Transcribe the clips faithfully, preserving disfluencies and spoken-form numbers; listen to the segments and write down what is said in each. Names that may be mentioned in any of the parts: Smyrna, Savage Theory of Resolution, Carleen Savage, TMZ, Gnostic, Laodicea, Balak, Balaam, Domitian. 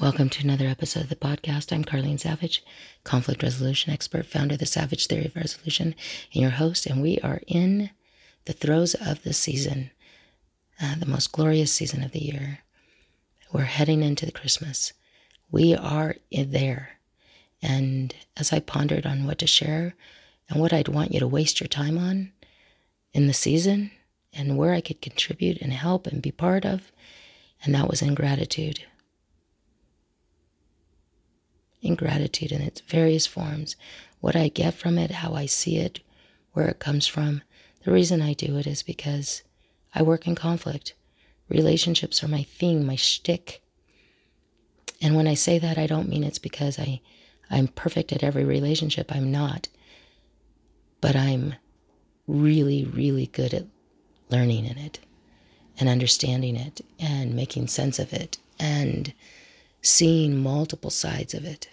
Welcome to another episode of the podcast. I'm Carleen Savage, conflict resolution expert, founder of the Savage Theory of Resolution, and your host. And we are in the throes of the season, uh, the most glorious season of the year. We're heading into the Christmas. We are in there. And as I pondered on what to share and what I'd want you to waste your time on in the season and where I could contribute and help and be part of, and that was in gratitude. In gratitude in its various forms, what I get from it, how I see it, where it comes from. The reason I do it is because I work in conflict. Relationships are my thing, my shtick. And when I say that, I don't mean it's because I, I'm perfect at every relationship. I'm not. But I'm really, really good at learning in it and understanding it and making sense of it and seeing multiple sides of it.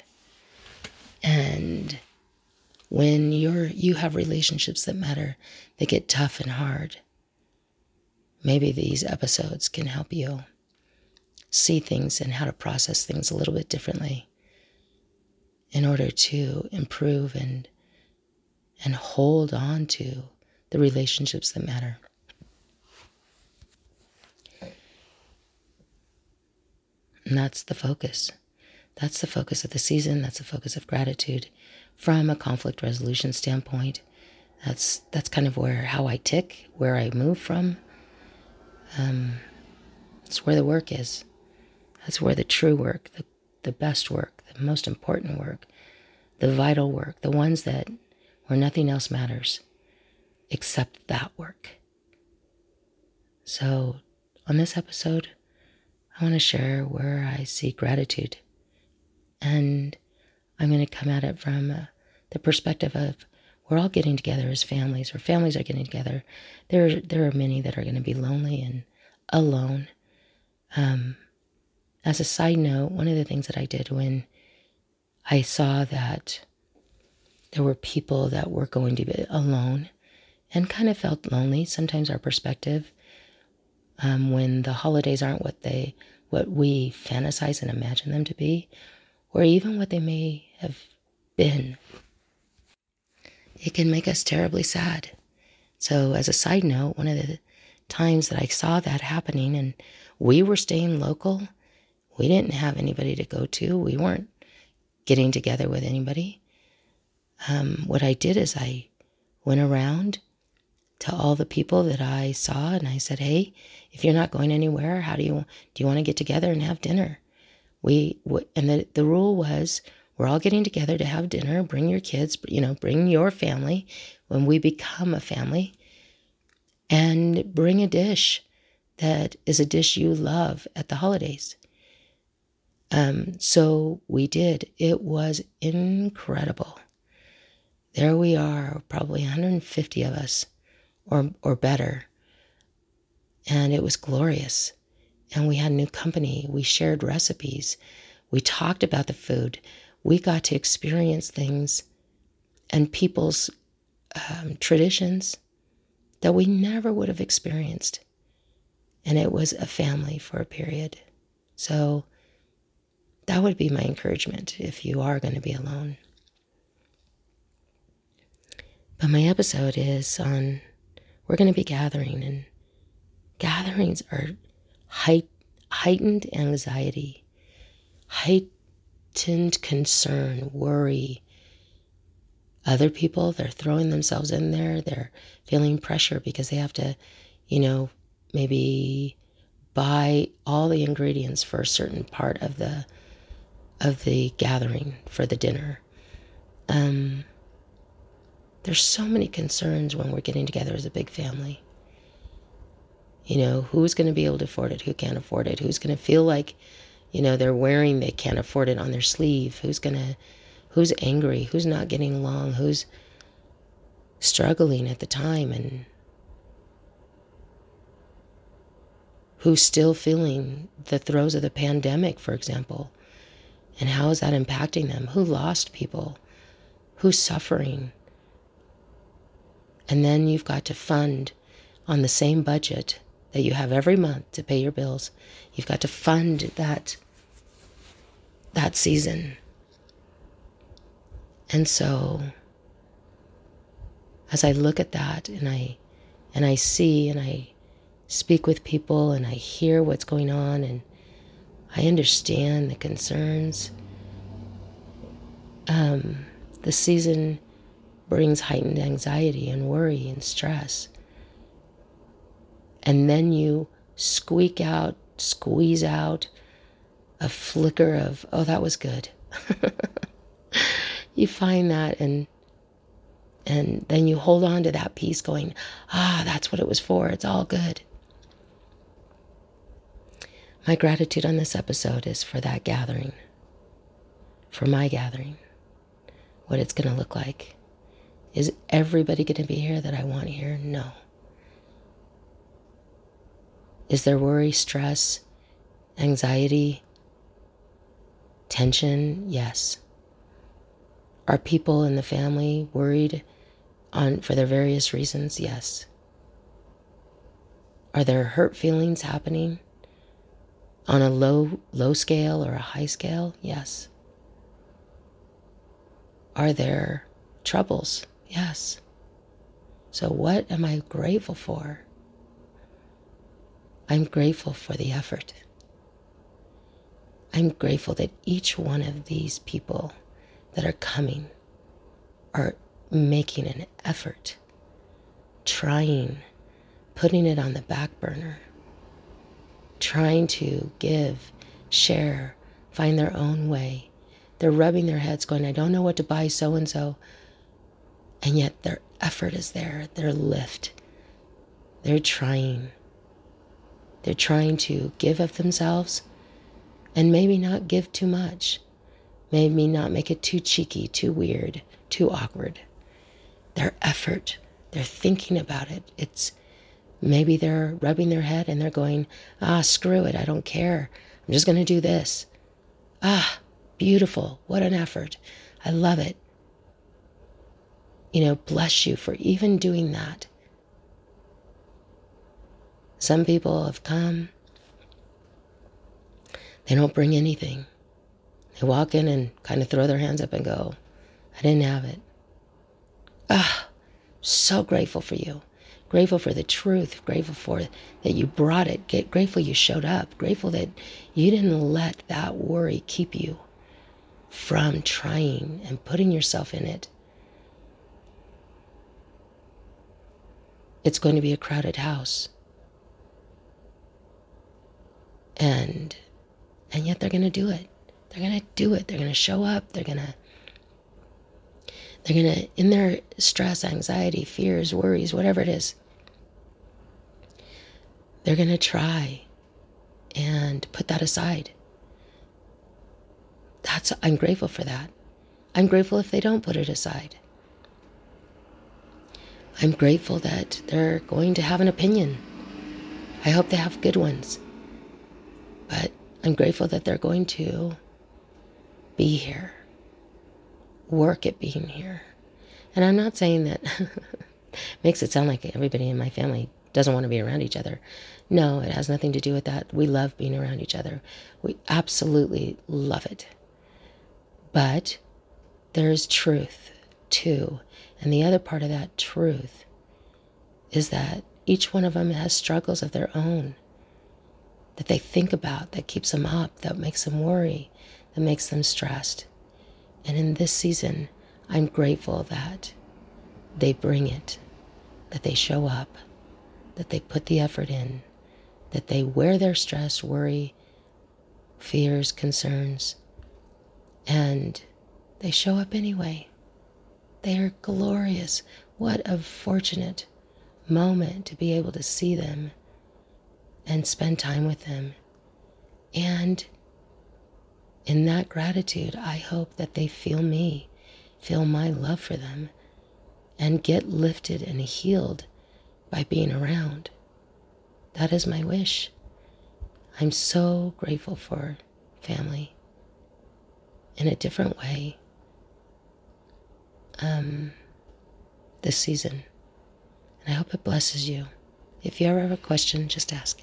And when you're you have relationships that matter, they get tough and hard. Maybe these episodes can help you see things and how to process things a little bit differently in order to improve and and hold on to the relationships that matter. And that's the focus. That's the focus of the season. That's the focus of gratitude from a conflict resolution standpoint. That's that's kind of where how I tick, where I move from. Um, that's where the work is. That's where the true work, the, the best work, the most important work, the vital work, the ones that where nothing else matters except that work. So on this episode, I want to share where I see gratitude. And I'm going to come at it from uh, the perspective of we're all getting together as families, or families are getting together. There, there are many that are going to be lonely and alone. Um, as a side note, one of the things that I did when I saw that there were people that were going to be alone and kind of felt lonely, sometimes our perspective Um, when the holidays aren't what they, what we fantasize and imagine them to be, or even what they may have been, it can make us terribly sad. So as a side note, one of the times that I saw that happening and we were staying local, we didn't have anybody to go to, we weren't getting together with anybody. Um, what I did is I went around to all the people that I saw, and I said, "Hey, if you're not going anywhere, how do you do you want to get together and have dinner?" We w- and the the rule was, we're all getting together to have dinner. Bring your kids, you know, bring your family. When we become a family, and bring a dish that is a dish you love at the holidays. Um, so we did. It was incredible. There we are, probably one hundred fifty of us. Or or better. And it was glorious. And we had new company. We shared recipes. We talked about the food. We got to experience things and people's um, traditions that we never would have experienced. And it was a family for a period. So that would be my encouragement if you are going to be alone. But my episode is on... We're going to be gathering, and gatherings are height, heightened anxiety, heightened concern, worry. Other people, they're throwing themselves in there. They're feeling pressure because they have to, you know, maybe buy all the ingredients for a certain part of the of the gathering for the dinner. Um... There's so many concerns when we're getting together as a big family. You know, who's going to be able to afford it? Who can't afford it? Who's going to feel like, you know, they're wearing, they can't afford it on their sleeve? Who's going to, who's angry? Who's not getting along? Who's struggling at the time? And who's still feeling the throes of the pandemic, for example? And how is that impacting them? Who lost people? Who's suffering? And then you've got to fund on the same budget that you have every month to pay your bills. You've got to fund that that season. And so as I look at that and I and I see and I speak with people and I hear what's going on and I understand the concerns, um, the season brings heightened anxiety and worry and stress. And then you squeak out, squeeze out a flicker of, oh, that was good. You find that and and then you hold on to that piece going, ah, that's what it was for. It's all good. My gratitude on this episode is for that gathering, for my gathering, what it's going to look like. Is everybody going to be here that I want here? No. Is there worry, stress, anxiety, tension? Yes. Are people in the family worried on for their various reasons? Yes. Are there hurt feelings happening on a low low scale or a high scale? Yes. Are there troubles? Yes. So what am I grateful for? I'm grateful for the effort. I'm grateful that each one of these people that are coming are making an effort, trying, putting it on the back burner, trying to give, share, find their own way. They're rubbing their heads going, I don't know what to buy so-and-so. And yet their effort is there, their lift. They're trying. They're trying to give of themselves and maybe not give too much. Maybe not make it too cheeky, too weird, too awkward. Their effort, they're thinking about it. It's maybe they're rubbing their head and they're going, ah, screw it, I don't care. I'm just going to do this. Ah, beautiful. What an effort. I love it. You know, bless you for even doing that. Some people have come, they don't bring anything. They walk in and kind of throw their hands up and go, I didn't have it. Ah, so grateful for you. Grateful for the truth. Grateful for that you brought it. Get grateful you showed up. Grateful that you didn't let that worry keep you from trying and putting yourself in it. It's going to be a crowded house. And, and yet they're going to do it. They're going to do it. They're going to show up. They're going to, they're going to, in their stress, anxiety, fears, worries, whatever it is, they're going to try and put that aside. That's, I'm grateful for that. I'm grateful if they don't put it aside. I'm grateful that they're going to have an opinion. I hope they have good ones, but I'm grateful that they're going to be here, work at being here. And I'm not saying that makes it sound like everybody in my family doesn't want to be around each other. No, it has nothing to do with that. We love being around each other. We absolutely love it. But there is truth too. And the other part of that truth is that each one of them has struggles of their own that they think about, that keeps them up, that makes them worry, that makes them stressed. And in this season, I'm grateful that they bring it, that they show up, that they put the effort in, that they wear their stress, worry, fears, concerns, and they show up anyway. They are glorious. What a fortunate moment to be able to see them and spend time with them. And in that gratitude, I hope that they feel me, feel my love for them, and get lifted and healed by being around. That is my wish. I'm so grateful for family in a different way um, this season. And I hope it blesses you. If you ever have a question, just ask.